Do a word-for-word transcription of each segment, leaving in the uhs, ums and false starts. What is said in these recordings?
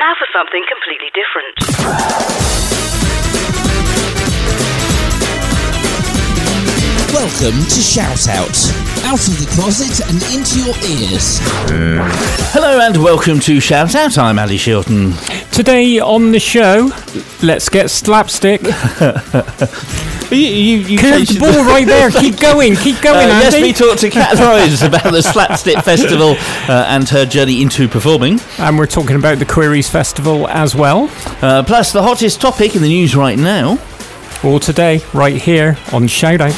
now for something completely different. Welcome to Shout Out. Out of the closet and into your ears. Hello and welcome to Shout Out. I'm Ali Shilton. Today on the show, let's get slapstick. you, you, you Curve the ball right there. Keep going. Keep going. Uh, yes, we talked to Kat Lyons about the Slapstick Festival uh, and her journey into performing. And we're talking about the Queer East Festival as well. Uh, plus the hottest topic in the news right now. All today, right here on Shout Out.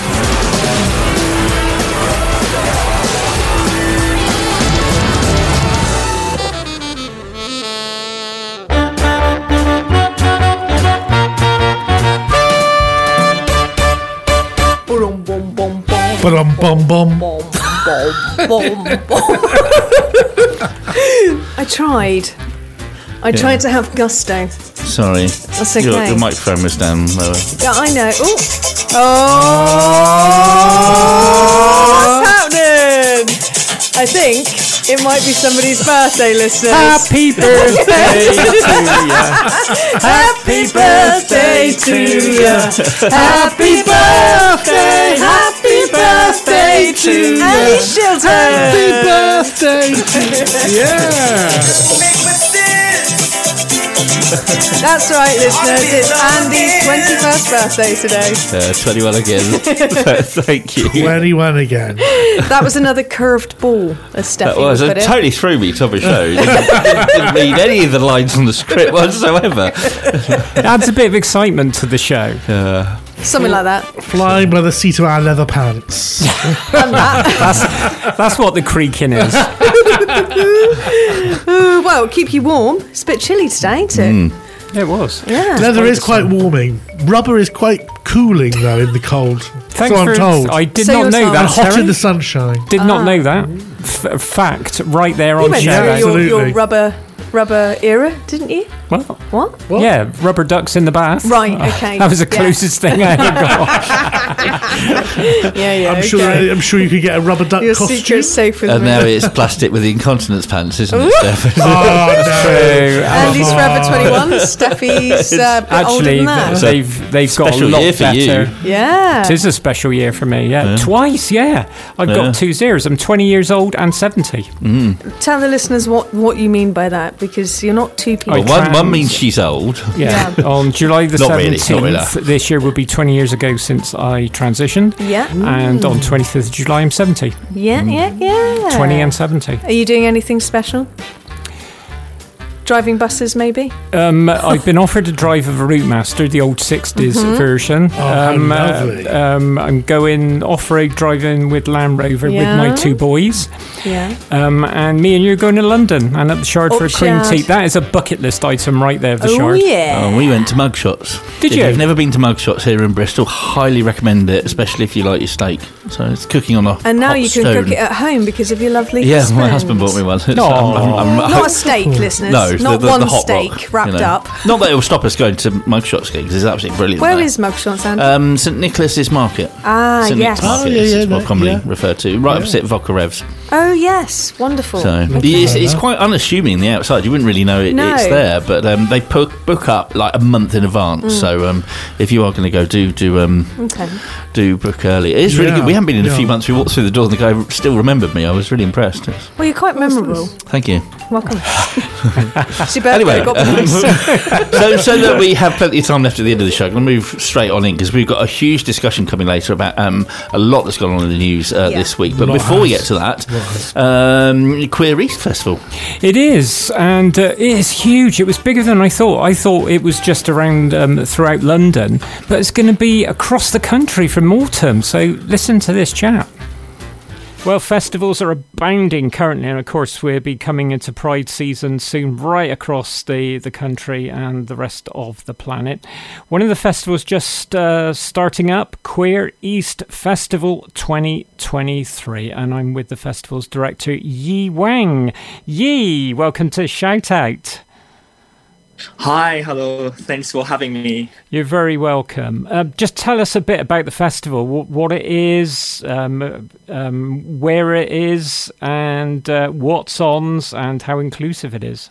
Bum, bum, bum. I tried. I yeah. tried to have gusto. Sorry. That's okay. Your, your microphone was down lower. Yeah, I know. Ooh. Oh! Oh! What's happening? I think it might be somebody's birthday, listeners. Happy birthday to you. Happy birthday to you. Happy birthday. Happy birthday to you. Ali Shilton. Happy birthday to you. Yeah. That's right, listeners. It's Andy's twenty-first birthday today. Uh, twenty-one again. Thank you. twenty-one again. That was another curved ball, as Steph was. It totally threw me, Tommy showed. Didn't read any of the lines on the script whatsoever. It adds a bit of excitement to the show. Yeah. Something like that. Flying by the seat of our leather pants. And that. that's, that's what the creaking is. uh, well, keep you warm. It's a bit chilly today, too. Mm. It was. Yeah. Leather is quite warming. Rubber is quite cooling, though, in the cold. Thanks so for I'm told. I did so not know that. And hot in the sunshine. Did ah. not know that. F- fact, right there you on went show. You your, your rubber... Rubber era, didn't you? What? What? What? Yeah, rubber ducks in the bath. Right, okay. That was the closest yeah. thing I ever got. yeah, yeah. I'm okay. sure. I'm sure you could get a rubber duck Your costume. Secret's safe with and me. Now it's plastic with the incontinence pants, isn't it, Steph? Oh, no. True. Andy's forever twenty-one. Steffi's uh, bit older than that. They've they've got a lot year for better. You. Yeah. It is a special year for me. Yeah, yeah. Twice. Yeah, I've yeah. got two zeros. I'm twenty years old and seventy. Mm. Tell the listeners what what you mean by that. Because you're not two people. Oh, one, one means she's old. Yeah. yeah. On July the seventeenth really, this year will be twenty years ago since I transitioned. Yeah. Mm. And on twenty fifth of July I'm seventy. Yeah, mm. yeah, yeah. Twenty and seventy. Are you doing anything special? Driving buses, maybe? Um, I've been offered to drive of a Route Master, the old sixties mm-hmm. version. Oh, um, how lovely. Uh, um, I'm going off-road driving with Land Rover yeah. with my two boys. Yeah. Um, and me and you are going to London and up the Shard oh, for a cream tea. That is a bucket list item right there, the oh, Shard. Yeah. Oh, we went to Mugshots. Did if you? I've never been to Mugshots here in Bristol. Highly recommend it, especially if you like your steak. So it's cooking on a And now hot you can stone. Cook it at home because of your lovely Yeah, husband. My husband bought me one. It's, no. I'm, I'm, I'm, Not ho- a steak, listeners. No. Not the, the, one the steak rock, wrapped you know. Up. Not that it will stop us going to Mugshots because it's absolutely brilliant. Where there. Is Mugshots, Andy? Um, St Nicholas's Market. Ah, Saint yes. Nicholas Market oh, yeah, is yeah, more no, commonly yeah. referred to. Right yeah. opposite Vodka Revs. Oh, yes. Wonderful. So okay. it's, it's quite unassuming on the outside. You wouldn't really know it, no. it's there, but um, they book, book up like a month in advance. Mm. So um, if you are going to go, do do um, okay. do book early. It is yeah. really good. We haven't been in yeah. a few months. We walked through the door and the guy still remembered me. I was really impressed. Well, you're quite memorable. Thank you. Welcome. Anyway, um, so, so that we have plenty of time left at the end of the show, I'm going to move straight on in because we've got a huge discussion coming later about um, a lot that's gone on in the news uh, yeah. this week. But Not before us. We get to that, um, Queer East Festival. It is, and uh, it is huge. It was bigger than I thought. I thought it was just around um, throughout London, but it's going to be across the country from autumn. So listen to this chat. Well, festivals are abounding currently, and of course we'll be coming into Pride season soon right across the, the country and the rest of the planet. One of the festivals just uh, starting up, Queer East Festival twenty twenty-three, and I'm with the festival's director, Yi Wang. Yi, welcome to Shout Out. Hi, hello, thanks for having me. You're very welcome. Uh, just tell us a bit about the festival, w- what it is, um, um, where it is, and uh, what's ons, and how inclusive it is.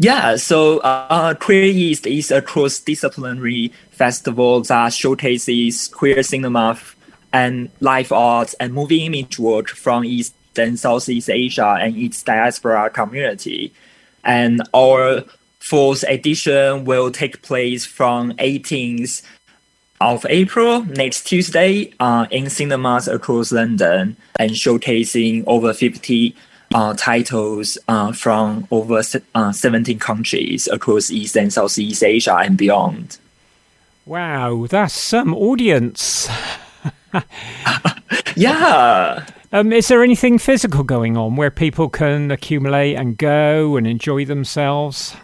Yeah, so uh, Queer East is a cross-disciplinary festival that showcases queer cinema and live arts and moving image work from East and Southeast Asia and its diaspora community. And our fourth edition will take place from eighteenth of April, next Tuesday, uh, in cinemas across London, and showcasing over fifty uh, titles uh, from over uh, seventeen countries across East and Southeast Asia and beyond. Wow, that's some audience. Yeah. Um, is there anything physical going on where people can accumulate and go and enjoy themselves?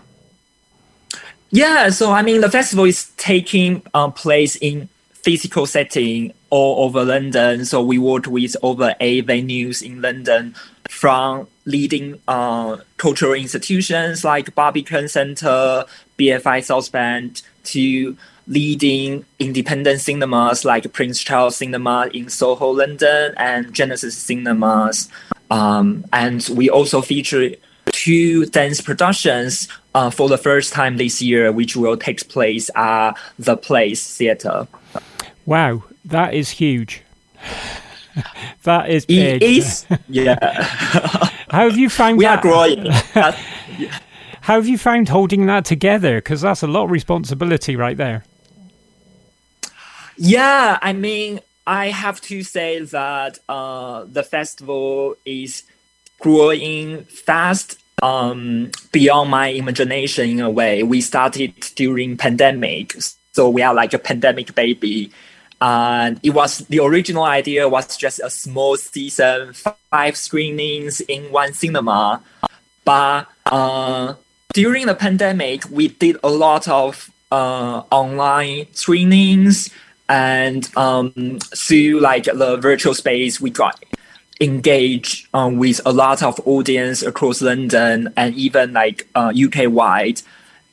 Yeah, so I mean, the festival is taking uh, place in physical setting all over London. So we work with over eight venues in London, from leading uh, cultural institutions like Barbican Centre, B F I Southbank, to leading independent cinemas like Prince Charles Cinema in Soho, London, and Genesis Cinemas. Um, and we also feature two dance productions uh, for the first time this year, which will take place at the Place Theatre. Wow, that is huge. That is big. It is, yeah. How have you found we that? We are growing. How have you found holding that together? Because that's a lot of responsibility right there. Yeah, I mean, I have to say that uh, the festival is growing fast um, beyond my imagination in a way. We started during pandemic, so we are like a pandemic baby. And it was the original idea was just a small season, five screenings in one cinema. But uh, during the pandemic, we did a lot of uh, online screenings, and um, through like the virtual space, we got engage um, with a lot of audience across London and even like uh, U K wide,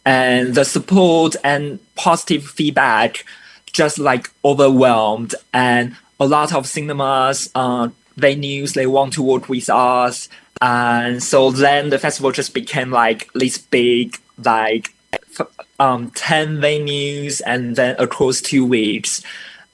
and the support and positive feedback just like overwhelmed, and a lot of cinemas, uh, venues, they want to work with us, and so then the festival just became like this big like um, ten venues and then across two weeks,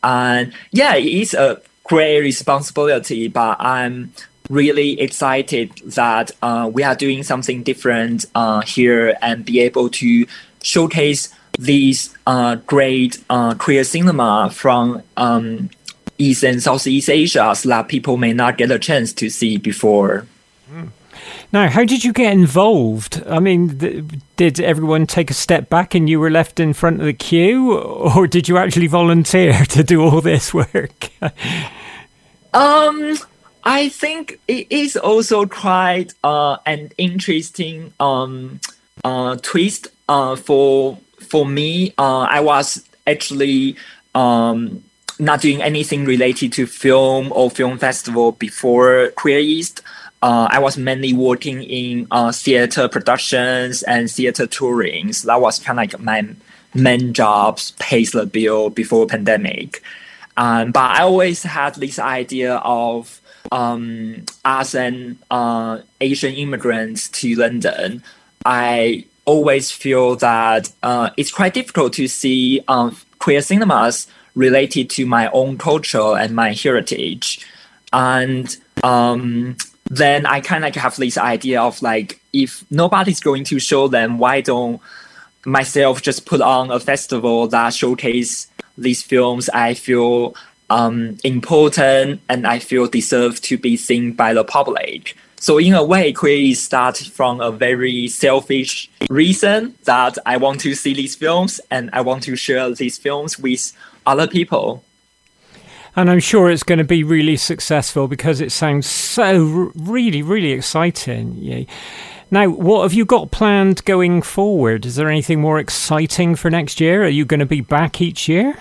and yeah, it is a great responsibility, but I'm really excited that uh, we are doing something different uh, here and be able to showcase these uh, great uh, queer cinema from um, East and Southeast Asia so that people may not get a chance to see before. Mm. Now, how did you get involved? I mean, th- did everyone take a step back and you were left in front of the queue, or did you actually volunteer to do all this work? um, I think it is also quite uh, an interesting um, uh, twist uh, for for me. Uh, I was actually um, not doing anything related to film or film festival before Queer East. Uh, I was mainly working in uh, theatre productions and theatre touring. So that was kind of like my main jobs, pays the bill before pandemic. Um, but I always had this idea of um, as an uh, Asian immigrant to London, I always feel that uh, it's quite difficult to see uh, queer cinemas related to my own culture and my heritage. And Um, then I kind of have this idea of like, if nobody's going to show them, why don't myself just put on a festival that showcase these films I feel um, important and I feel deserve to be seen by the public. So in a way, Queer East started from a very selfish reason that I want to see these films and I want to share these films with other people. And I'm sure it's going to be really successful because it sounds so really, really exciting. Now, what have you got planned going forward? Is there anything more exciting for next year? Are you going to be back each year?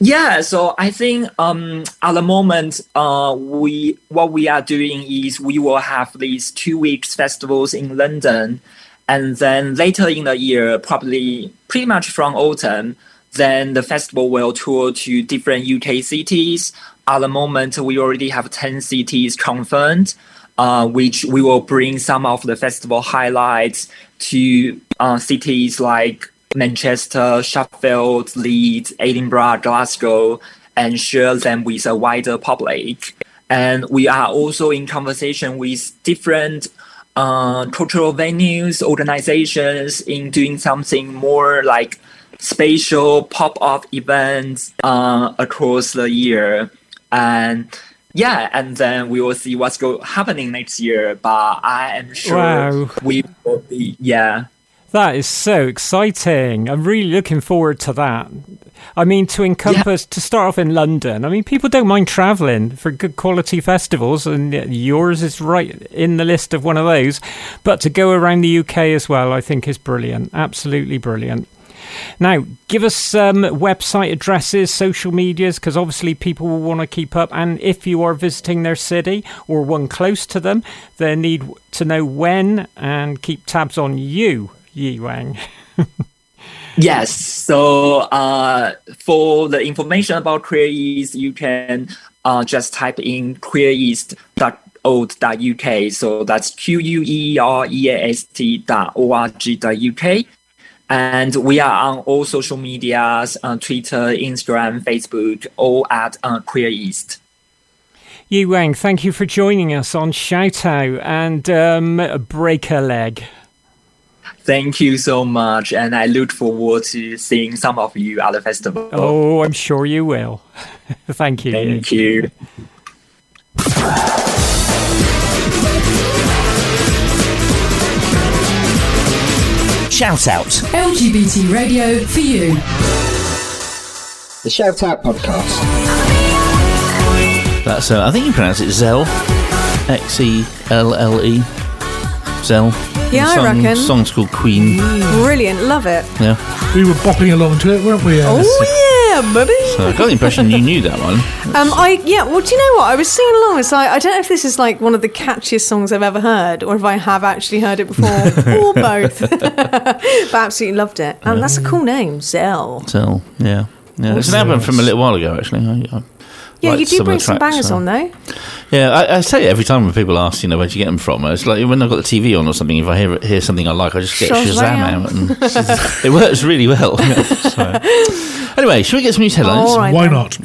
Yeah, so I think um, at the moment, uh, we what we are doing is we will have these two weeks festivals in London. And then later in the year, probably pretty much from autumn, then the festival will tour to different U K cities. At the moment, we already have ten cities confirmed. uh, which we will bring some of the festival highlights to uh, cities like Manchester, Sheffield, Leeds, Edinburgh, Glasgow, and share them with a wider public. And we are also in conversation with different uh, cultural venues, organizations in doing something more like spatial pop-up events uh, across the year. And yeah, and then we will see what's go- happening next year. But I am sure wow. we will be, yeah. That is so exciting. I'm really looking forward to that. I mean, to encompass, yeah. to start off in London, I mean, people don't mind travelling for good quality festivals, and yours is right in the list of one of those. But to go around the U K as well, I think is brilliant. Absolutely brilliant. Now, give us some um, website addresses, social medias, because obviously people will want to keep up. And if you are visiting their city or one close to them, they need to know when and keep tabs on you. Yi Wang. Yes. So uh, for the information about Queer East, you can uh, just type in queer east dot org dot U K. So that's Q U E R E A S T dot O R G dot U K. And we are on all social medias, uh, Twitter, Instagram, Facebook, all at uh, Queer East. Yi Wang, thank you for joining us on ShoutOut and um, break a leg. Thank you so much, and I look forward to seeing some of you at the festival. Oh, I'm sure you will. Thank you. Thank you. Shout Out. L G B T radio for you. The Shout Out podcast. That's, uh, I think you pronounce it Xelle. X E L L E. Xelle. Yeah, song, I reckon. Song's called Queen. Brilliant, love it. Yeah, we were bopping along to it, weren't we? Alice? Oh yeah, buddy. So I got the impression you knew that one. Um, I yeah. Well, do you know what? I was singing along. So I, I don't know if this is like one of the catchiest songs I've ever heard, or if I have actually heard it before, or both. But absolutely loved it. And um, that's a cool name, Zelle. Zelle. Yeah, yeah. Awesome. It's an album from a little while ago, actually. I, I, Yeah, you do bring some bangers on, though. Yeah, I, I say it every time when people ask, you know, where'd you get them from? It's like when I've got the T V on or something, if I hear hear something I like, I just get Shazam out. And it works really well. So. Anyway, should we get some news headlines? Right, Why then. not?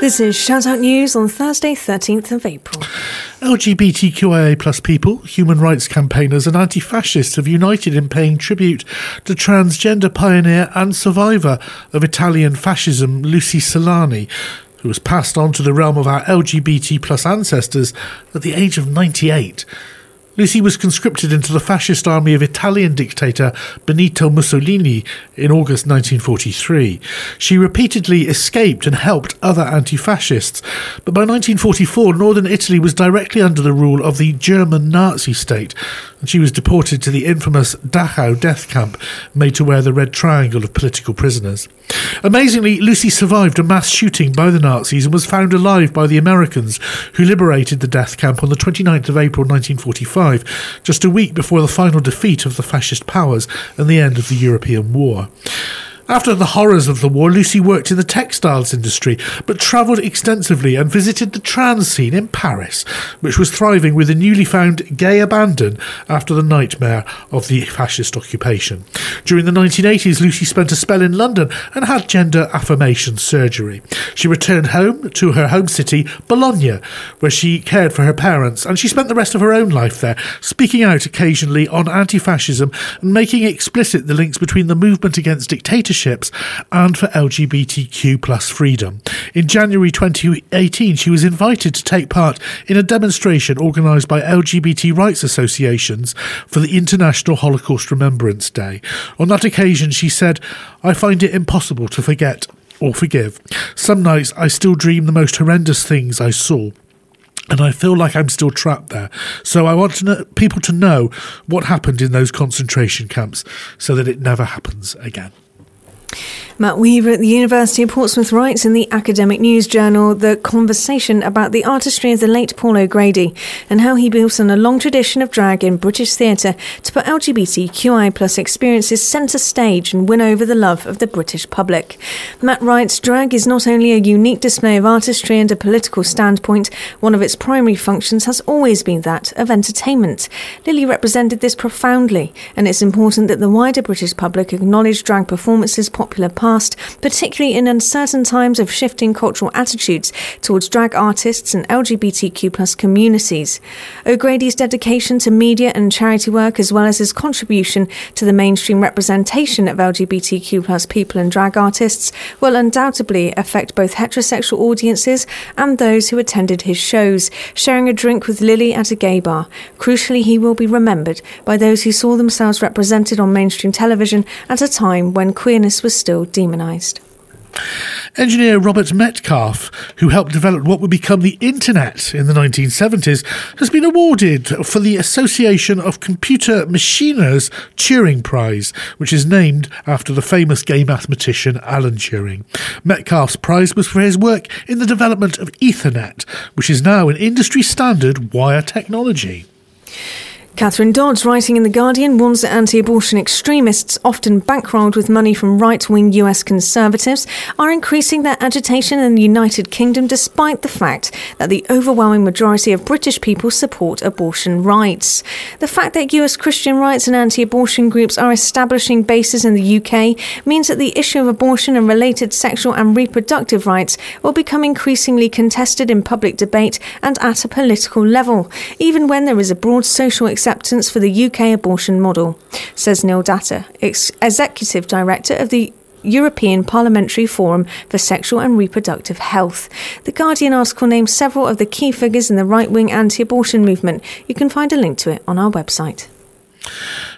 This is Shout Out News on Thursday, thirteenth of April. L G B T Q I A plus people, human rights campaigners and anti-fascists have united in paying tribute to transgender pioneer and survivor of Italian fascism, Lucy Solani, who was passed on to the realm of our L G B T plus ancestors at the age of ninety-eight. Lucy was conscripted into the fascist army of Italian dictator Benito Mussolini in August nineteen forty-three. She repeatedly escaped and helped other anti-fascists, but by nineteen forty-four, northern Italy was directly under the rule of the German Nazi state, and she was deported to the infamous Dachau death camp, made to wear the red triangle of political prisoners. Amazingly, Lucy survived a mass shooting by the Nazis and was found alive by the Americans, who liberated the death camp on the twenty-ninth of April nineteen forty-five. Just a week before the final defeat of the fascist powers and the end of the European War. After the horrors of the war, Lucy worked in the textiles industry, but travelled extensively and visited the trans scene in Paris, which was thriving with a newly found gay abandon after the nightmare of the fascist occupation. During the nineteen eighties, Lucy spent a spell in London and had gender affirmation surgery. She returned home to her home city, Bologna, where she cared for her parents, and she spent the rest of her own life there, speaking out occasionally on anti-fascism and making explicit the links between the movement against dictatorship and for L G B T Q plus freedom. In January twenty eighteen, she was invited to take part in a demonstration organised by L G B T rights associations for the International Holocaust Remembrance Day. On that occasion, she said, "I find it impossible to forget or forgive. Some nights I still dream the most horrendous things I saw. And I feel like I'm still trapped there. So I want to know, people to know what happened in those concentration camps so that it never happens again." Matt Weaver at the University of Portsmouth writes in the academic news journal The Conversation about the artistry of the late Paul O'Grady and how he built on a long tradition of drag in British theatre to put L G B T Q I plus experiences centre stage and win over the love of the British public. Matt writes, drag is not only a unique display of artistry and a political standpoint, one of its primary functions has always been that of entertainment. Lily represented this profoundly, and it's important that the wider British public acknowledge drag performances' popular past, particularly in uncertain times of shifting cultural attitudes towards drag artists and L G B T Q plus communities. O'Grady's dedication to media and charity work, as well as his contribution to the mainstream representation of L G B T Q plus people and drag artists, will undoubtedly affect both heterosexual audiences and those who attended his shows, sharing a drink with Lily at a gay bar. Crucially, he will be remembered by those who saw themselves represented on mainstream television at a time when queerness was still demonised. Engineer Robert Metcalfe, who helped develop what would become the internet in the nineteen seventies, has been awarded for the Association of Computer Machiners Turing Prize, which is named after the famous gay mathematician Alan Turing. Metcalfe's prize was for his work in the development of Ethernet, which is now an industry standard wire technology. Catherine Dodds, writing in The Guardian, warns that anti-abortion extremists, often bankrolled with money from right-wing U S conservatives, are increasing their agitation in the United Kingdom despite the fact that the overwhelming majority of British people support abortion rights. The fact that U S Christian rights and anti-abortion groups are establishing bases in the U K means that the issue of abortion and related sexual and reproductive rights will become increasingly contested in public debate and at a political level, even when there is a broad social acceptance acceptance for the U K abortion model, says Neil Datta, ex- Executive Director of the European Parliamentary Forum for Sexual and Reproductive Health. The Guardian article names several of the key figures in the right-wing anti-abortion movement. You can find a link to it on our website.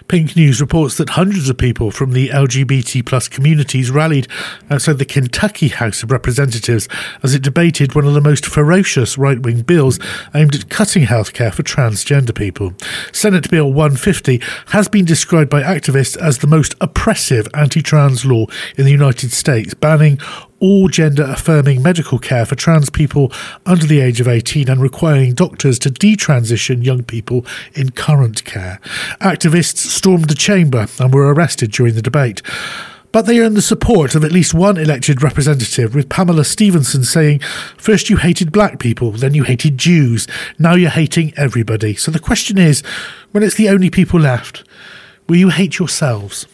Pink News reports that hundreds of people from the L G B T plus communities rallied outside the Kentucky House of Representatives as it debated one of the most ferocious right-wing bills aimed at cutting healthcare for transgender people. Senate Bill one fifty has been described by activists as the most oppressive anti-trans law in the United States, banning all gender-affirming medical care for trans people under the age of eighteen and requiring doctors to detransition young people in current care. Activists stormed the chamber and were arrested during the debate. But they earned the support of at least one elected representative, with Pamela Stevenson saying, first you hated black people, then you hated Jews, now you're hating everybody. So the question is, when it's the only people left, will you hate yourselves?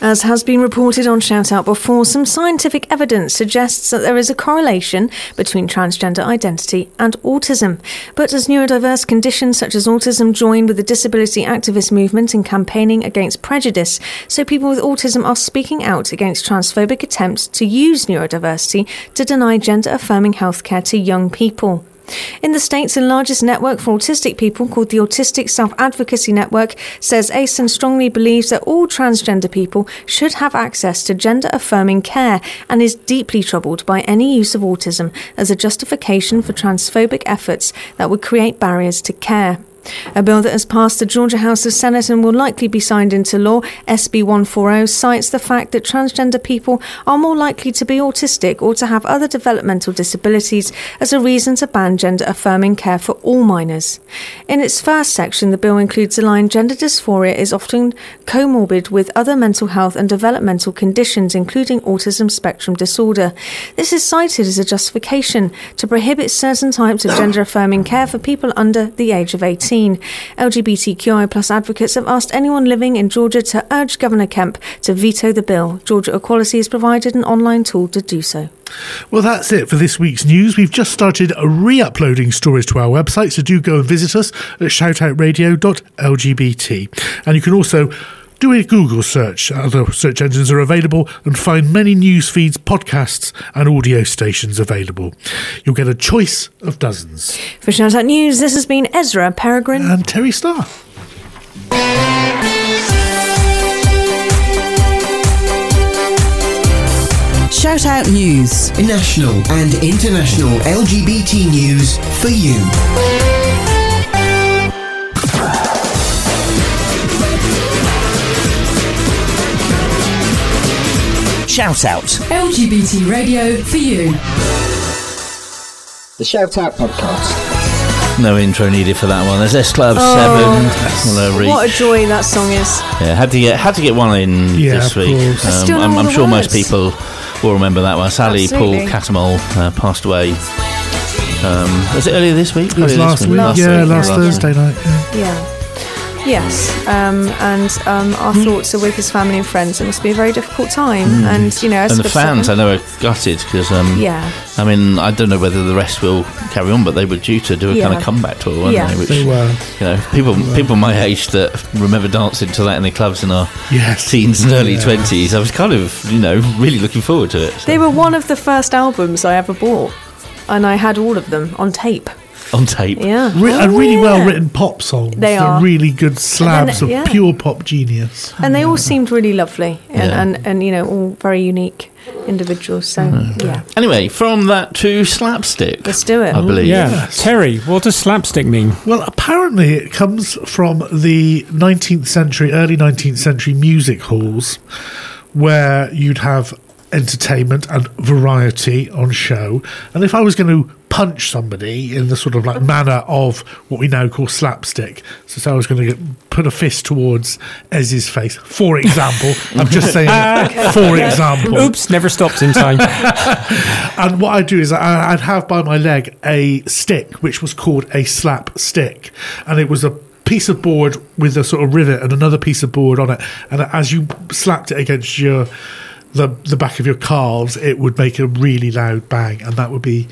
As has been reported on ShoutOut before, some scientific evidence suggests that there is a correlation between transgender identity and autism. But as neurodiverse conditions such as autism join with the disability activist movement in campaigning against prejudice, so people with autism are speaking out against transphobic attempts to use neurodiversity to deny gender-affirming healthcare to young people. In the States, the largest network for autistic people, called the Autistic Self-Advocacy Network, says A S I N strongly believes that all transgender people should have access to gender-affirming care and is deeply troubled by any use of autism as a justification for transphobic efforts that would create barriers to care. A bill that has passed the Georgia House of Senate and will likely be signed into law, S B one forty, cites the fact that transgender people are more likely to be autistic or to have other developmental disabilities as a reason to ban gender-affirming care for all minors. In its first section, the bill includes a line, gender dysphoria is often comorbid with other mental health and developmental conditions, including autism spectrum disorder. This is cited as a justification to prohibit certain types of gender-affirming care for people under the age of eighteen. L G B T Q I plus advocates have asked anyone living in Georgia to urge Governor Kemp to veto the bill. Georgia Equality has provided an online tool to do so. Well, that's it for this week's news. We've just started re-uploading stories to our website, so do go and visit us at shout out radio dot L G B T. And you can also do a Google search. Other search engines are available, and find many news feeds, podcasts and audio stations available. You'll get a choice of dozens. For ShoutOut News, this has been Ezra Peregrine and Terry Starr. ShoutOut News. National and international L G B T news for you. Shout Out. L G B T radio for you. The Shout Out podcast. No intro needed for that one. There's S Club oh, seven. What a joy that song is. Yeah, had to get had to get one in yeah, this week. Um, I'm, I'm sure words. most people will remember that one. Sally Absolutely. Paul Catamol uh, passed away. Um, was it earlier this week? Earlier last, this week. Last, yeah, week. last yeah, last Thursday night. Yeah. yeah. Yes, um, and um, our mm. thoughts are with his family and friends. It must be a very difficult time, mm. and you know, and the fans, I know, are gutted because, um, yeah, I mean, I don't know whether the rest will carry on, but they were due to do a yeah. kind of comeback tour, weren't yeah. they? Which, they were. You know, people, were. people my age that remember dancing to that in the clubs in our yes. teens and early twenties. Yeah. I was kind of, you know, really looking forward to it. So. They were one of the first albums I ever bought, and I had all of them on tape. On tape, yeah, Re- oh, and really yeah. well-written pop songs. They are They're really good slabs then, yeah. of pure pop genius, and they all seemed really lovely, and yeah. and, and you know, all very unique individuals. So mm-hmm. yeah. Anyway, from that to slapstick. Let's do it. I believe. Yeah, yes. Terry, what does slapstick mean? Well, apparently it comes from the nineteenth century, early nineteenth century music halls, where you'd have entertainment and variety on show, and if I was going to punch somebody in the sort of like manner of what we now call slapstick, so, so I was going to get, put a fist towards Ez's face, for example. I'm just saying uh, for example. Oops, never stops in time. And what I'd do is I, I'd have by my leg a stick which was called a slapstick, and it was a piece of board with a sort of rivet and another piece of board on it, and as you slapped it against your the the back of your calves, it would make a really loud bang, and that would be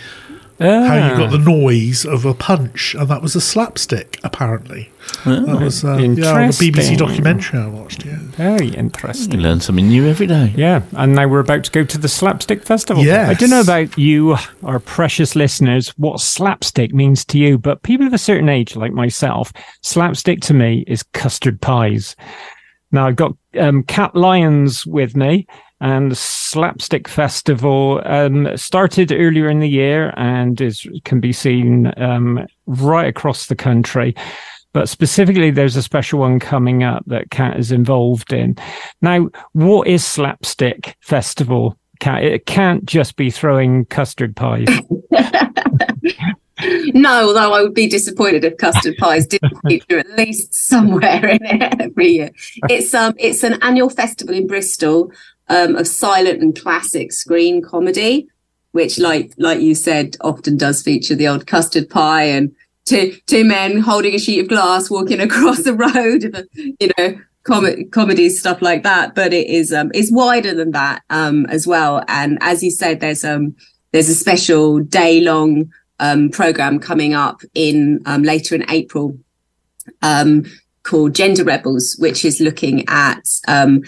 ah. how you got the noise of a punch, and that was a slapstick, apparently. Oh, that was uh, yeah, the B B C documentary I watched. Yeah, very interesting. You learn something new every day. Yeah, and now we're about to go to the Slapstick Festival. Yes. I don't know about you, our precious listeners, what slapstick means to you, but people of a certain age like myself, slapstick to me is custard pies. Now, I've got um, Kat Lyons with me, and the Slapstick Festival um, started earlier in the year and is can be seen um, right across the country. But specifically, there's a special one coming up that Kat is involved in. Now, what is Slapstick Festival, Kat? It can't just be throwing custard pies. No, although I would be disappointed if custard pies didn't feature at least somewhere in it every year. It's um, it's an annual festival in Bristol um, of silent and classic screen comedy, which, like like you said, often does feature the odd custard pie and two two men holding a sheet of glass walking across the road, you know, com- comedy stuff like that. But it is um, it's wider than that um, as well. And as you said, there's um, there's a special day long. Um, program coming up in um, later in April um, called Gender Rebels, which is looking at um,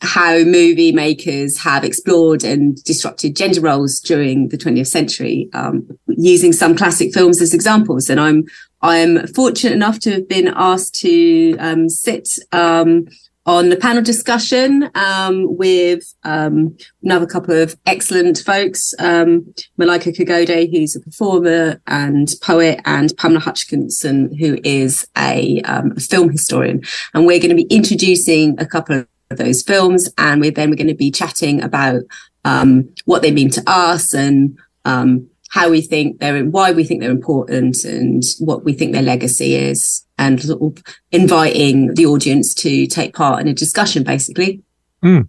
how movie makers have explored and disrupted gender roles during the twentieth century, um, using some classic films as examples. And I'm I'm fortunate enough to have been asked to um, sit um, on the panel discussion um, with um, another couple of excellent folks, um, Malaika Kagode, who's a performer and poet, and Pamela Hutchinson, who is a um, film historian. And we're going to be introducing a couple of those films, and we're, then we're going to be chatting about um, what they mean to us, and um, how we think they're, why we think they're important, and what we think their legacy is, and sort of inviting the audience to take part in a discussion, basically. Mm.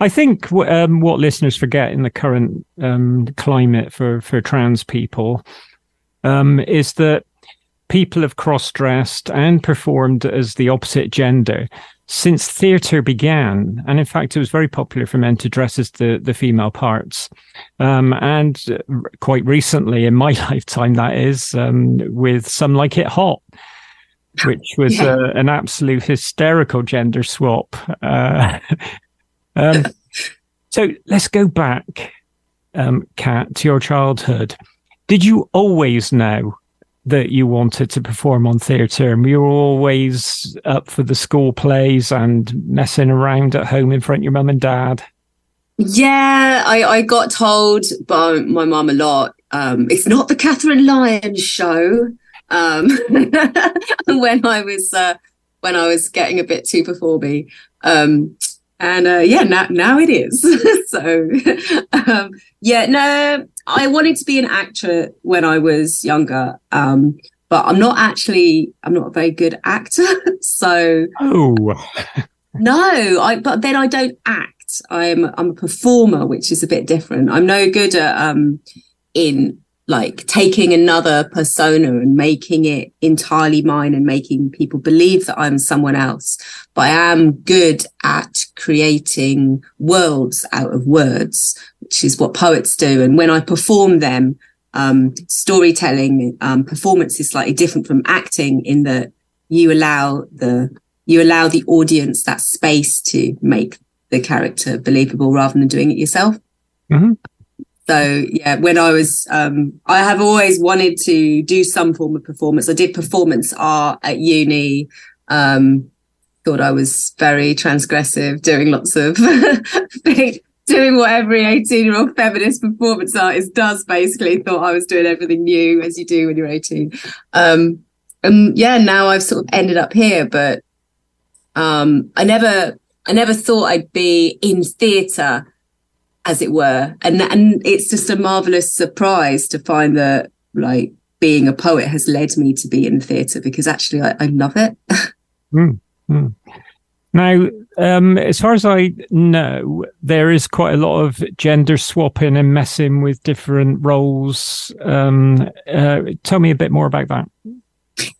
I think um, what listeners forget in the current um, climate for, for trans people um, is that people have cross-dressed and performed as the opposite gender since theatre began. And in fact, it was very popular for men to dress as the, the female parts. Um, and quite recently, in my lifetime, that is, um, with Some Like It Hot, which was yeah. uh, an absolute hysterical gender swap. Uh, um, so let's go back, um, Kat, to your childhood. Did you always know that you wanted to perform on theatre? And you were always up for the school plays and messing around at home in front of your mum and dad? Yeah, I, I got told by my mum a lot, um, it's not the Catherine Lyons show. Um, when I was uh, when I was getting a bit too performy, um, And uh, yeah, now, now it is. So um, yeah, no, I wanted to be an actor when I was younger, um, but I'm not actually, I'm not a very good actor. So oh. no, I, but then I don't act. I'm I'm a performer, which is a bit different. I'm no good at um, in like taking another persona and making it entirely mine and making people believe that I'm someone else. But I am good at creating worlds out of words, which is what poets do. And when I perform them, um, storytelling, um, performance is slightly different from acting in that you allow the, you allow the audience that space to make the character believable rather than doing it yourself. Mm-hmm. So, yeah, when I was, um, I have always wanted to do some form of performance. I did performance art at uni, um, thought I was very transgressive, doing lots of, doing what every eighteen-year-old feminist performance artist does, basically. Thought I was doing everything new, as you do when you're eighteen. Um, and, yeah, now I've sort of ended up here, but um, I never, I never thought I'd be in theatre, as it were. And and it's just a marvellous surprise to find that, like, being a poet has led me to be in theatre, because actually I, I love it. mm, mm. Now, um, as far as I know, there is quite a lot of gender swapping and messing with different roles. Um, uh, tell me a bit more about that.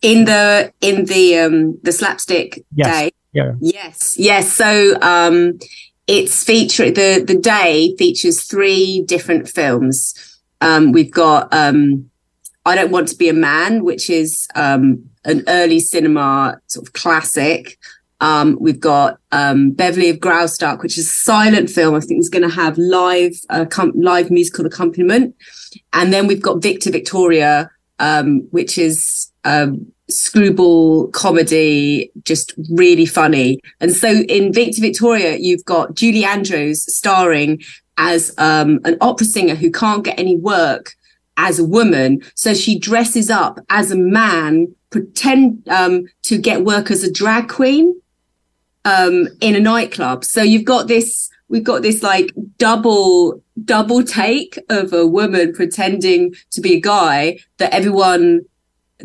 In the in the um, the slapstick yes. day? Yeah. Yes, yes. So... Um, It's featuring the the day features three different films. Um, we've got um, I Don't Want to Be a Man, which is um, an early cinema sort of classic. Um, we've got um, Beverly of Graustark, which is a silent film. I think it's going to have live uh, com- live musical accompaniment, and then we've got Victor Victoria, um, which is um, screwball comedy, just really funny. And so in Victor Victoria, you've got Julie Andrews starring as um, an opera singer who can't get any work as a woman. So she dresses up as a man, pretend um, to get work as a drag queen um, in a nightclub. So you've got this, we've got this like double, double take of a woman pretending to be a guy that everyone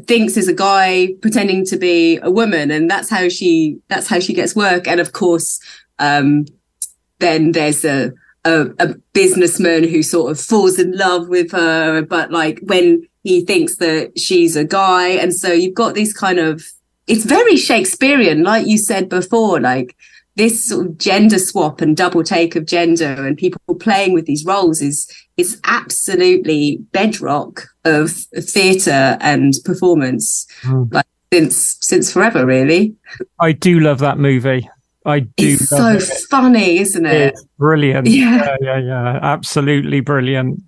thinks is a guy pretending to be a woman, and that's how she that's how she gets work. And of course um then there's a, a a businessman who sort of falls in love with her, but like when he thinks that she's a guy. And so you've got these kind of, it's very Shakespearean, like you said before, like this sort of gender swap and double take of gender and people playing with these roles is is absolutely bedrock of theatre and performance, mm. like since since forever, really. I do love that movie. I do. It's love so it. funny, isn't it? It's brilliant. Yeah. yeah, yeah, yeah. Absolutely brilliant.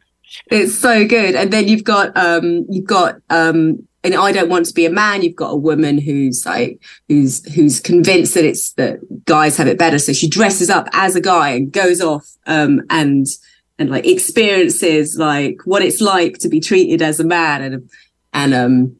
It's so good. And then you've got um, you've got. Um, And I Don't Want to Be a Man, you've got a woman who's like who's who's convinced that it's that guys have it better, so she dresses up as a guy and goes off um and and like experiences like what it's like to be treated as a man, and and um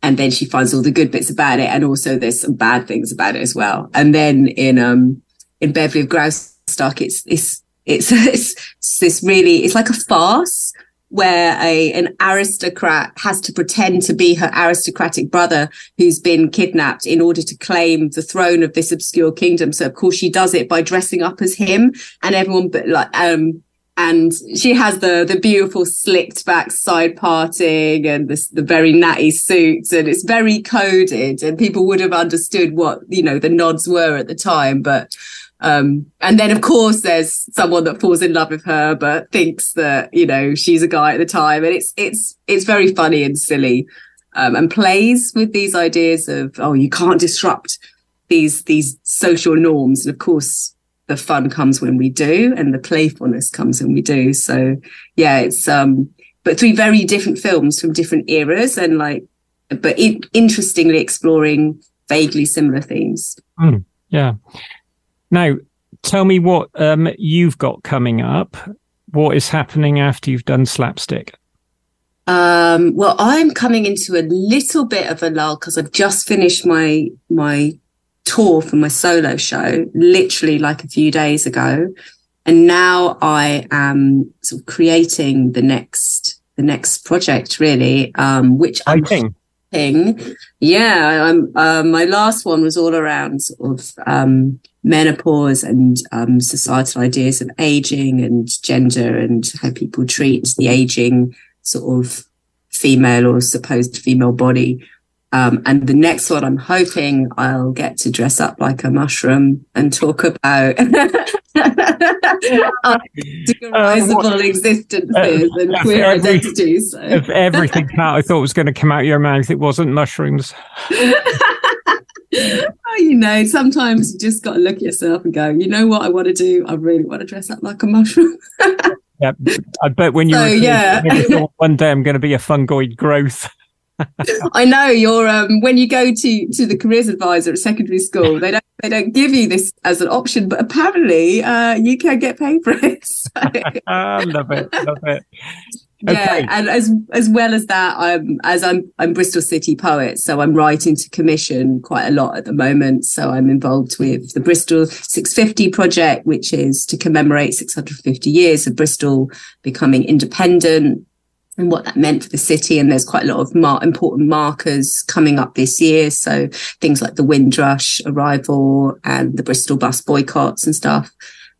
and then she finds all the good bits about it, and also there's some bad things about it as well. And then in um in Beverly of Graustark, it's it's it's it's, it's this really it's like a farce where a an aristocrat has to pretend to be her aristocratic brother who's been kidnapped in order to claim the throne of this obscure kingdom. So of course she does it by dressing up as him, and everyone but like um and she has the the beautiful slicked back side parting and the, the very natty suits, and it's very coded, and people would have understood what, you know, the nods were at the time. But Um, and then, of course, there's someone that falls in love with her, but thinks that, you know, she's a guy at the time. And it's it's it's very funny and silly, um, and plays with these ideas of, oh, you can't disrupt these these social norms. And of course, the fun comes when we do, and the playfulness comes when we do. So, yeah, it's um, but three very different films from different eras, and like, but it, interestingly exploring vaguely similar themes. Mm, yeah. Now, tell me what um, you've got coming up. What is happening after you've done Slapstick? Um, well, I'm coming into a little bit of a lull because I've just finished my my tour for my solo show literally like a few days ago, and now I am sort of creating the next the next project, really, um which I think yeah I'm uh, my last one was all around sort of um menopause and um societal ideas of aging and gender and how people treat the aging sort of female or supposed female body. Um, and the next one, I'm hoping I'll get to dress up like a mushroom and talk about our degurisable um, existences uh, and queer every, identities. So. Of everything that I thought was going to come out of your mouth, it wasn't mushrooms. Oh, you know, sometimes you just got to look at yourself and go, you know what I want to do? I really want to dress up like a mushroom. Yeah, I bet when you so, were yeah. one day I'm going to be a fungoid growth. I know you're um when you go to to the careers advisor at secondary school, they don't they don't give you this as an option, but apparently uh you can get paid for it. So. love it love it okay. Yeah, and as as well as that, I'm as I'm I'm Bristol City poet, so I'm writing to commission quite a lot at the moment. So I'm involved with the Bristol six fifty project, which is to commemorate six hundred fifty years of Bristol becoming independent and what that meant for the city. And there's quite a lot of mar- important markers coming up this year. So things like the Windrush arrival and the Bristol bus boycotts and stuff.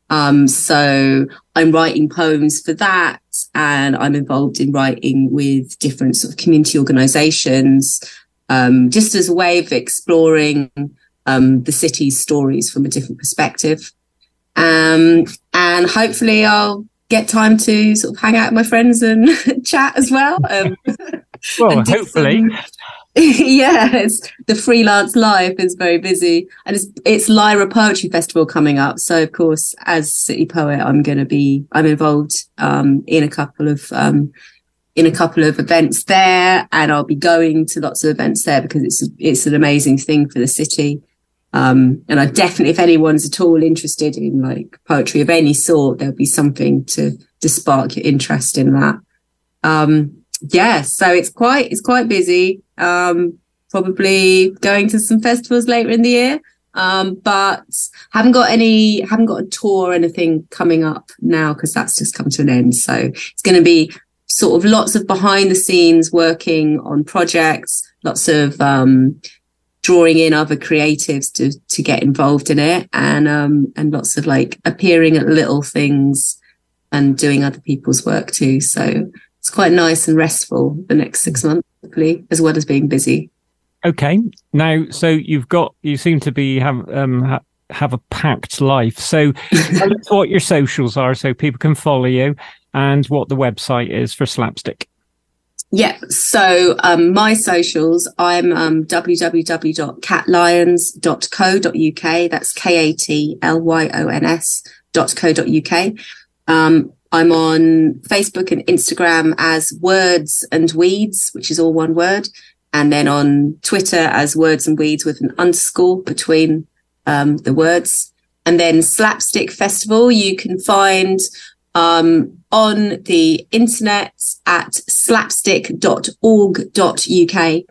Um, so I'm writing poems for that, and I'm involved in writing with different sort of community organisations, um, just as a way of exploring um, the city's stories from a different perspective. Um, and hopefully I'll get time to sort of hang out with my friends and chat as well. Um, well, hopefully. Some, yeah, it's, the freelance life is very busy, and it's it's Lyra Poetry Festival coming up. So, of course, as city poet, I'm going to be I'm involved um, in a couple of um, in a couple of events there, and I'll be going to lots of events there because it's it's an amazing thing for the city. Um, and I definitely, if anyone's at all interested in like poetry of any sort, there'll be something to, to spark your interest in that. Um, yeah, so it's quite, it's quite busy. Um, probably going to some festivals later in the year. Um, but haven't got any, haven't got a tour or anything coming up now because that's just come to an end. So it's going to be sort of lots of behind the scenes working on projects, lots of, um, drawing in other creatives to to get involved in it, and um and lots of like appearing at little things and doing other people's work too. So it's quite nice and restful the next six months, hopefully, as well as being busy. Okay, now so you've got you seem to be have um ha- have a packed life. So tell us what your socials are so people can follow you, and what the website is for Slapstick. Yeah, so um, my socials, I'm um, w w w dot cat lyons dot co dot u k. That's K A T L Y O N S dot co dot u k. Um, I'm on Facebook and Instagram as Words and Weeds, which is all one word. And then on Twitter as Words and Weeds with an underscore between um, the words. And then Slapstick Festival, you can find... Um, on the internet at slapstick dot org dot u k,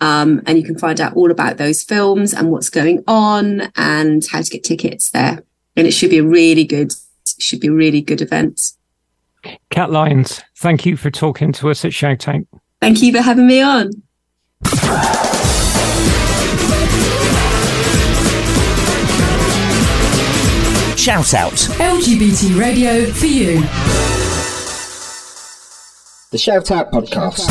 um, and you can find out all about those films and what's going on and how to get tickets there. And it should be a really good, should be a really good event. Kat Lyons, thank you for talking to us at ShoutOut. Thank you for having me on. Shout Out. L G B T radio for you. The Shout Out podcast.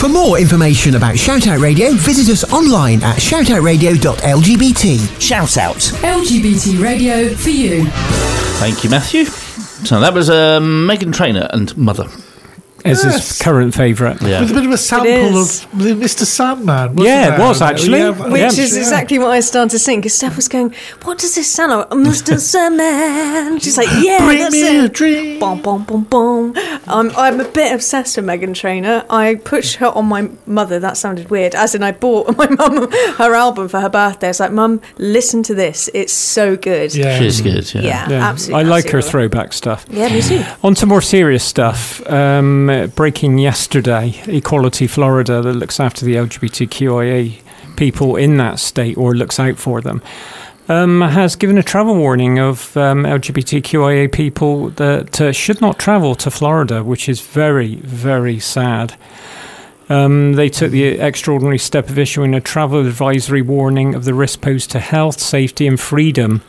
For more information about Shout Out Radio, visit us online at shout out radio dot l g b t. Shout Out. L G B T radio for you. Thank you, Matthew. So that was um, Meghan Trainor and Mother. As yes. his current favourite. Yeah. With a bit of a sample of Mr Sandman, wasn't Yeah, it, it was, actually. Yeah, Which yeah. is exactly what I started to sing, because Steph was going, what does this sound like? Mr Sandman. She's like, yeah, Bring that's me it. A dream. Bom, bom, bom, bom. Um, I'm a bit obsessed with Meghan Trainor. I pushed her on my mother. That sounded weird. As in, I bought my mum her album for her birthday. It's like, Mum, listen to this. It's so good. Yeah. She's good, yeah. Yeah, yeah. absolutely. I like absolutely. her throwback stuff. Yeah, me too. On to more serious stuff. Um... breaking yesterday, Equality Florida, that looks after the L G B T Q I A people in that state or looks out for them, um, has given a travel warning of um, L G B T Q I A people that uh, should not travel to Florida, which is very, very sad. Um, they took the extraordinary step of issuing a travel advisory warning of the risk posed to health, safety and freedom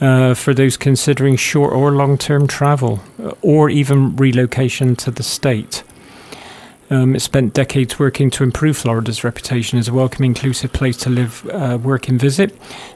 uh, for those considering short or long-term travel or even relocation to the state. Um, it spent decades working to improve Florida's reputation as a welcoming, inclusive place to live, uh, work and visit.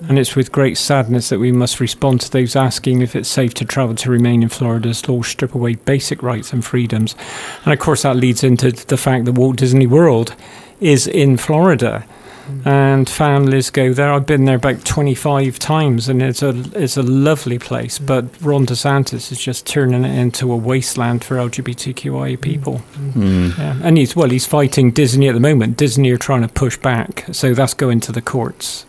And it's with great sadness that we must respond to those asking if it's safe to travel to remain in Florida's laws strip away basic rights and freedoms. And, of course, that leads into the fact that Walt Disney World is in Florida. Mm. And families go there. I've been there about twenty-five times, and it's a, it's a lovely place. Mm. But Ron DeSantis is just turning it into a wasteland for L G B T Q I A people. Mm. Yeah. And he's, well, he's fighting Disney at the moment. Disney are trying to push back, so that's going to the courts.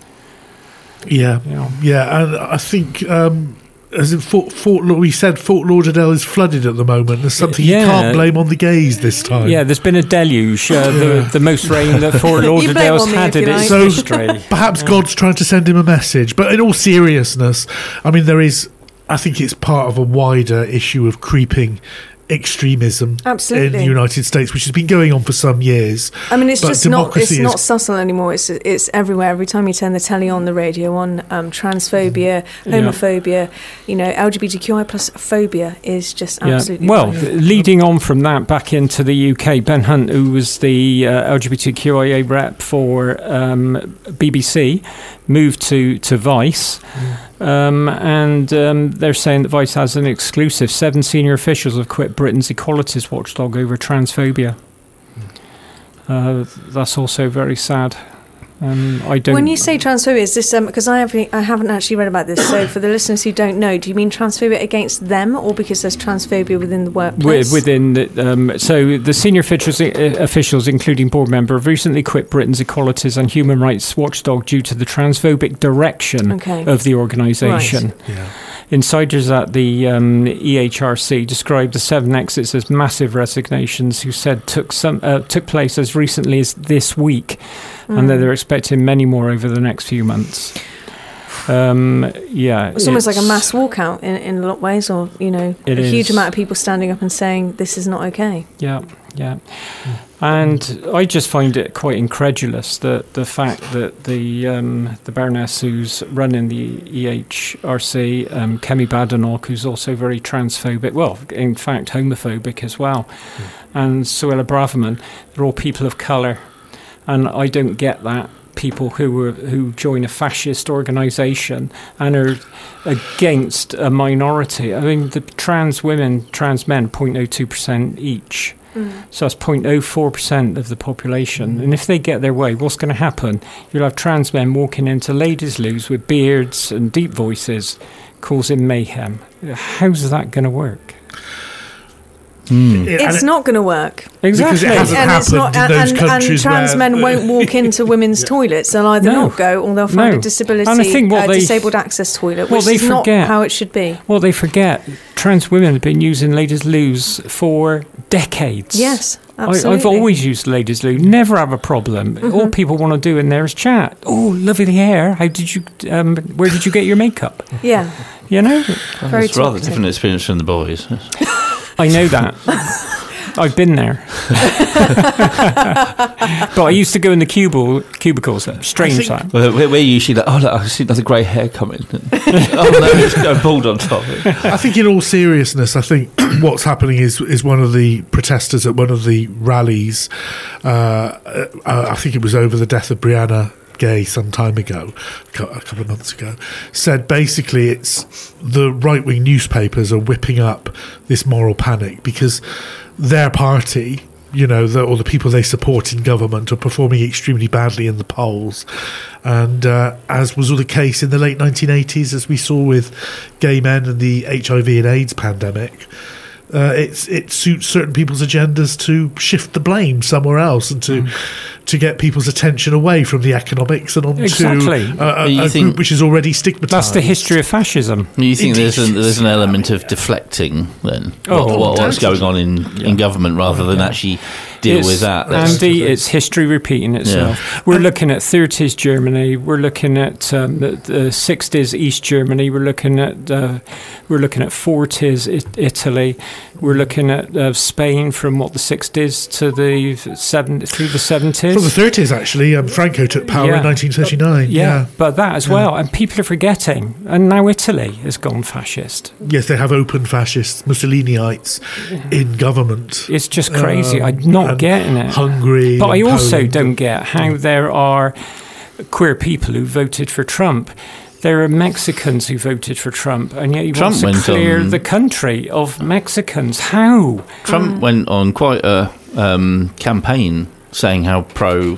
Yeah, you know. Yeah, and I think... Um As in Fort, Fort, we said Fort Lauderdale is flooded at the moment. There's something yeah. you can't blame on the gays this time. Yeah, there's been a deluge. Uh, the, the most rain that Fort Lauderdale's had in its history. Perhaps yeah. God's trying to send him a message. But in all seriousness, I mean, there is. I think it's part of a wider issue of creeping extremism Absolutely. in the United States, which has been going on for some years. I mean, it's but just not it's not subtle anymore. It's it's everywhere. Every time you turn the telly on, the radio on, um, transphobia, homophobia, yeah. you know, L G B T Q I plus phobia is just absolutely... Yeah. Well, brilliant. Leading on from that back into the U K, Ben Hunt, who was the uh, L G B T Q I A rep for um, B B C, moved to, to Vice. Mm. Um, and um, they're saying that Vice has an exclusive. Seven senior officials have quit Britain's Equalities watchdog over transphobia. Uh, that's also very sad. Um, I don't. When you say transphobia, is this because um, I haven't I haven't actually read about this? So for the listeners who don't know, do you mean transphobia against them, or because there's transphobia within the workplace? Within the, um, so the senior officials, officials, including board member, have recently quit Britain's Equalities and Human Rights Watchdog due to the transphobic direction okay. of the organisation. Right. Yeah. Insiders at the um, E H R C described the seven exits as massive resignations, who said took some uh, took place as recently as this week, mm. and that they're expecting many more over the next few months. Um, yeah, it's, it's almost like a mass walkout in, in a lot of ways, or you know, a is. huge amount of people standing up and saying this is not okay. Yeah, yeah, and I just find it quite incredulous that the fact that the um, the Baroness who's running the E H R C, um, Kemi Badenoch, who's also very transphobic, well, in fact, homophobic as well, mm. and Suella Braverman, they're all people of colour, and I don't get that. People who were who join a fascist organisation and are against a minority. I mean, the trans women, trans men, zero point zero two percent each. Mm. So that's zero point zero four percent of the population. And if they get their way, what's going to happen? You'll have trans men walking into ladies' loos with beards and deep voices causing mayhem. How's that going to work? Mm. It's it, not going to work. Exactly. It hasn't and happened it's not, in those and, countries and trans men won't walk into women's yeah. toilets. They'll either no. not go or they'll find no. a disability, and I think what uh, they, disabled access toilet, which is forget, not how it should be. Well, they forget trans women have been using ladies' loos for decades. Yes, absolutely. I, I've always used ladies' loo. Never have a problem. Mm-hmm. All people want to do in there is chat. Oh, lovely hair. How did you? Um, where did you get your makeup? Yeah. You know? Well, Very it's rather different experience from the boys. I know that. I've been there. But I used to go in the cubicle, cubicles. Strange that. Well, we're, we're usually like, oh, look, I see another grey hair coming. Oh, no, it's going bald on top. I think in all seriousness, I think what's happening is, is one of the protesters at one of the rallies, uh, I think it was over the death of Brianna Gay some time ago, a couple of months ago, said basically it's the right-wing newspapers are whipping up this moral panic because their party, you know, the, or the people they support in government are performing extremely badly in the polls. And uh, as was all the case in the late nineteen eighties, as we saw with gay men and the H I V and AIDS pandemic, Uh, it's, it suits certain people's agendas to shift the blame somewhere else and to mm. to get people's attention away from the economics and onto exactly. a, a, a group which is already stigmatised. That's the history of fascism. You think there's, a, there's an element of deflecting then? Oh, what, what's going on in, yeah. in government rather than yeah. actually deal it's, with that. That's Andy, it's history repeating itself. Yeah. We're looking at thirties Germany. We're looking at um, the, the sixties East Germany. We're looking at uh, we're looking at forties it, Italy. We're looking at uh, Spain from what the sixties to the seven through the seventies. From the thirties, actually, um, Franco took power yeah. in nineteen thirty-nine. Uh, yeah, yeah, but that as yeah. well, and people are forgetting. And now Italy has gone fascist. Yes, they have open fascists, Mussoliniites yeah. in government. It's just crazy. Um, I'm not getting it. Hungary, but I also Poland. don't get how there are queer people who voted for Trump. There are Mexicans who voted for Trump, and yet he Trump wants to clear on, the country of Mexicans. How? Trump mm. went on quite a um, campaign saying how pro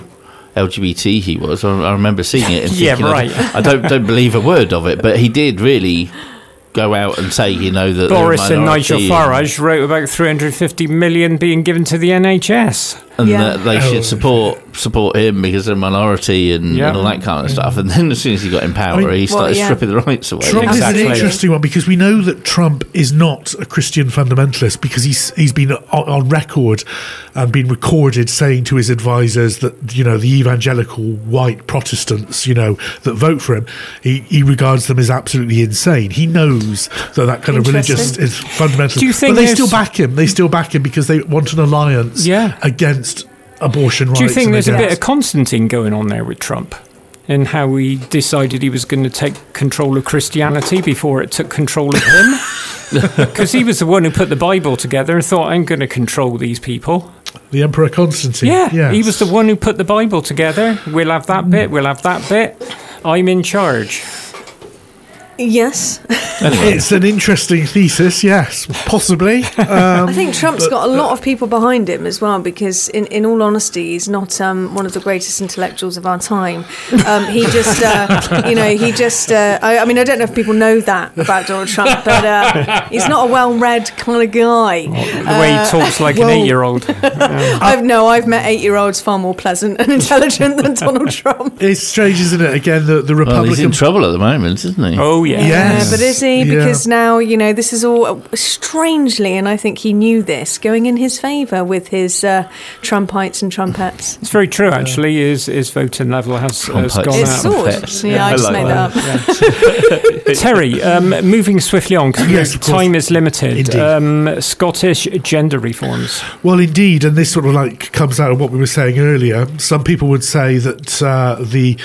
L G B T he was. I, I remember seeing it. And yeah, thinking, right. I, I don't don't believe a word of it, but he did really go out and say, you know, that Boris and Nigel Farage wrote about three hundred fifty million being given to the N H S. And yeah. that they should support support him because they're a minority and, yeah. and all that kind of stuff. And then as soon as he got in power, I mean, he started well, yeah. stripping the rights away. Trump exactly. is an interesting one because we know that Trump is not a Christian fundamentalist because he's he's been on record and been recorded saying to his advisors that, you know, the evangelical white Protestants, you know, that vote for him, he, he regards them as absolutely insane. He knows that that kind of religious is fundamentalist. Do you think but they still back him. They still back him because they want an alliance yeah. against abortion rights. Do you think there's a bit of Constantine going on there with Trump and how he decided he was going to take control of Christianity before it took control of him? Because he was the one who put the Bible together and thought, I'm going to control these people. The Emperor Constantine. Yeah, yes. He was the one who put the Bible together. We'll have that mm. bit, we'll have that bit. I'm in charge. Yes. It's an interesting thesis, yes, possibly. Um, I think Trump's but, got a lot of people behind him as well because, in, in all honesty, he's not um, one of the greatest intellectuals of our time. Um, he just, uh, you know, he just, uh, I, I mean, I don't know if people know that about Donald Trump, but uh, he's not a well-read kind of guy. Well, the uh, way he talks like well, an eight-year-old. Yeah. I've No, I've met eight-year-olds far more pleasant and intelligent than Donald Trump. It's strange, isn't it? Again, the, the Republican... Well, he's in trouble at the moment, isn't he? Oh, yeah. Yes. Yeah, but is he? Because yeah. now, you know, this is all strangely, and I think he knew this, going in his favour with his uh, Trumpites and Trumpets. It's very true, actually. His, his voting level has, has gone it's out. It's yeah, yeah, I just like made that up. Yeah. Terry, um, moving swiftly on, because yes, time is limited. Um, Scottish gender reforms. Well, indeed, and this sort of like comes out of what we were saying earlier. Some people would say that uh, the...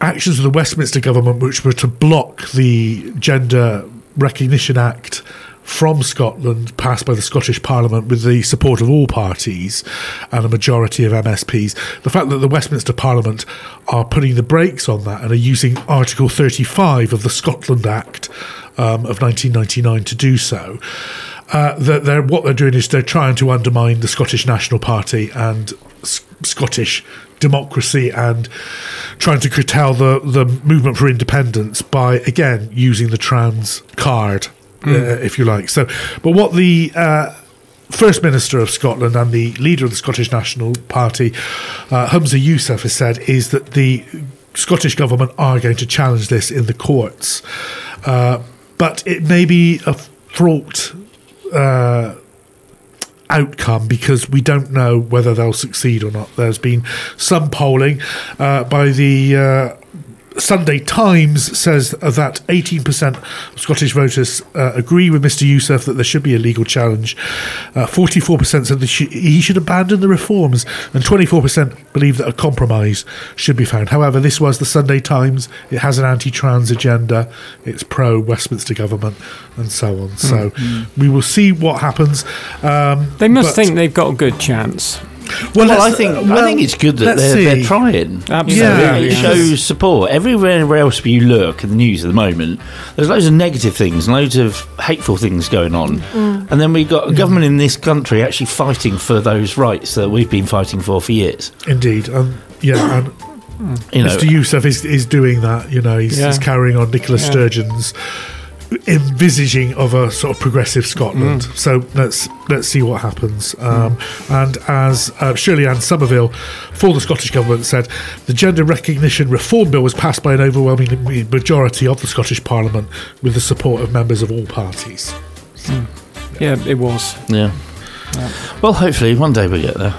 actions of the Westminster government, which were to block the Gender Recognition Act from Scotland, passed by the Scottish Parliament with the support of all parties and a majority of M S Ps. The fact that the Westminster Parliament are putting the brakes on that and are using Article thirty-five of the Scotland Act um, of nineteen ninety-nine to do so. Uh, that they're, what they're doing is they're trying to undermine the Scottish National Party and S- Scottish democracy and trying to curtail the, the movement for independence by, again, using the trans card, mm. uh, if you like. So, but what the uh, First Minister of Scotland and the leader of the Scottish National Party, uh, Humza Yousaf, has said is that the Scottish government are going to challenge this in the courts. Uh, but it may be a fraught... Uh, outcome because we don't know whether they'll succeed or not. There's been some polling uh, by the uh, Sunday Times says that eighteen percent of Scottish voters uh, agree with Mr Yousaf that there should be a legal challenge. Uh, forty-four percent said that he should abandon the reforms and twenty-four percent believe that a compromise should be found. However, this was the Sunday Times. It has an anti-trans agenda. It's pro-Westminster government and so on. So mm-hmm. we will see what happens. Um, they must think they've got a good chance. Well, well I think uh, well, I think it's good that they're, they're trying. Absolutely, yeah. It shows support. Everywhere else you look at the news at the moment, there's loads of negative things, loads of hateful things going on, mm. and then we've got a government in this country actually fighting for those rights that we've been fighting for for years. Indeed, um, yeah. And you know, Mister Yousaf is is doing that. You know, he's, yeah. he's carrying on Nicola yeah. Sturgeon's envisaging of a sort of progressive Scotland. Mm. So let's let's see what happens. Um, mm. And as uh, Shirley Ann Somerville for the Scottish Government said, the Gender Recognition Reform Bill was passed by an overwhelming majority of the Scottish Parliament with the support of members of all parties. Mm. Yeah. yeah, it was. Yeah. yeah. Well, hopefully one day we get there.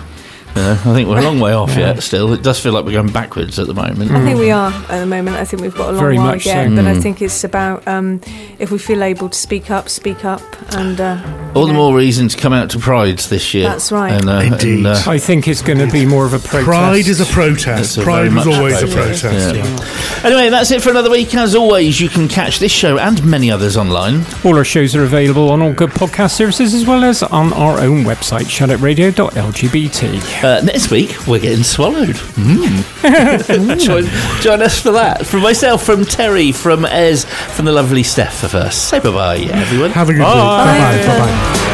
You know, I think we're a long way off yeah. yet still. It does feel like we're going backwards at the moment. I think we are at the moment. I think we've got a long Very while much again. So. But I think it's about um, if we feel able to speak up, speak up. and uh, All the know. more reason to come out to Pride this year. That's right. And, uh, Indeed. And, uh, I think it's going to be more of a protest. Pride is a protest. A Pride is always a protest. A protest. Yeah. Yeah. Yeah. Anyway, that's it for another week. As always, you can catch this show and many others online. All our shows are available on all good podcast services as well as on our own website, shout out radio dot l g b t. Uh, next week, we're getting swallowed. Mm. join, join us for that. From myself, from Terry, from Ez, from the lovely Steph of us. Say bye-bye, everyone. Have a good bye. week. Bye-bye. Bye-bye. Bye-bye.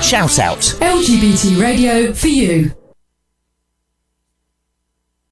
Shout Out. L G B T radio for you.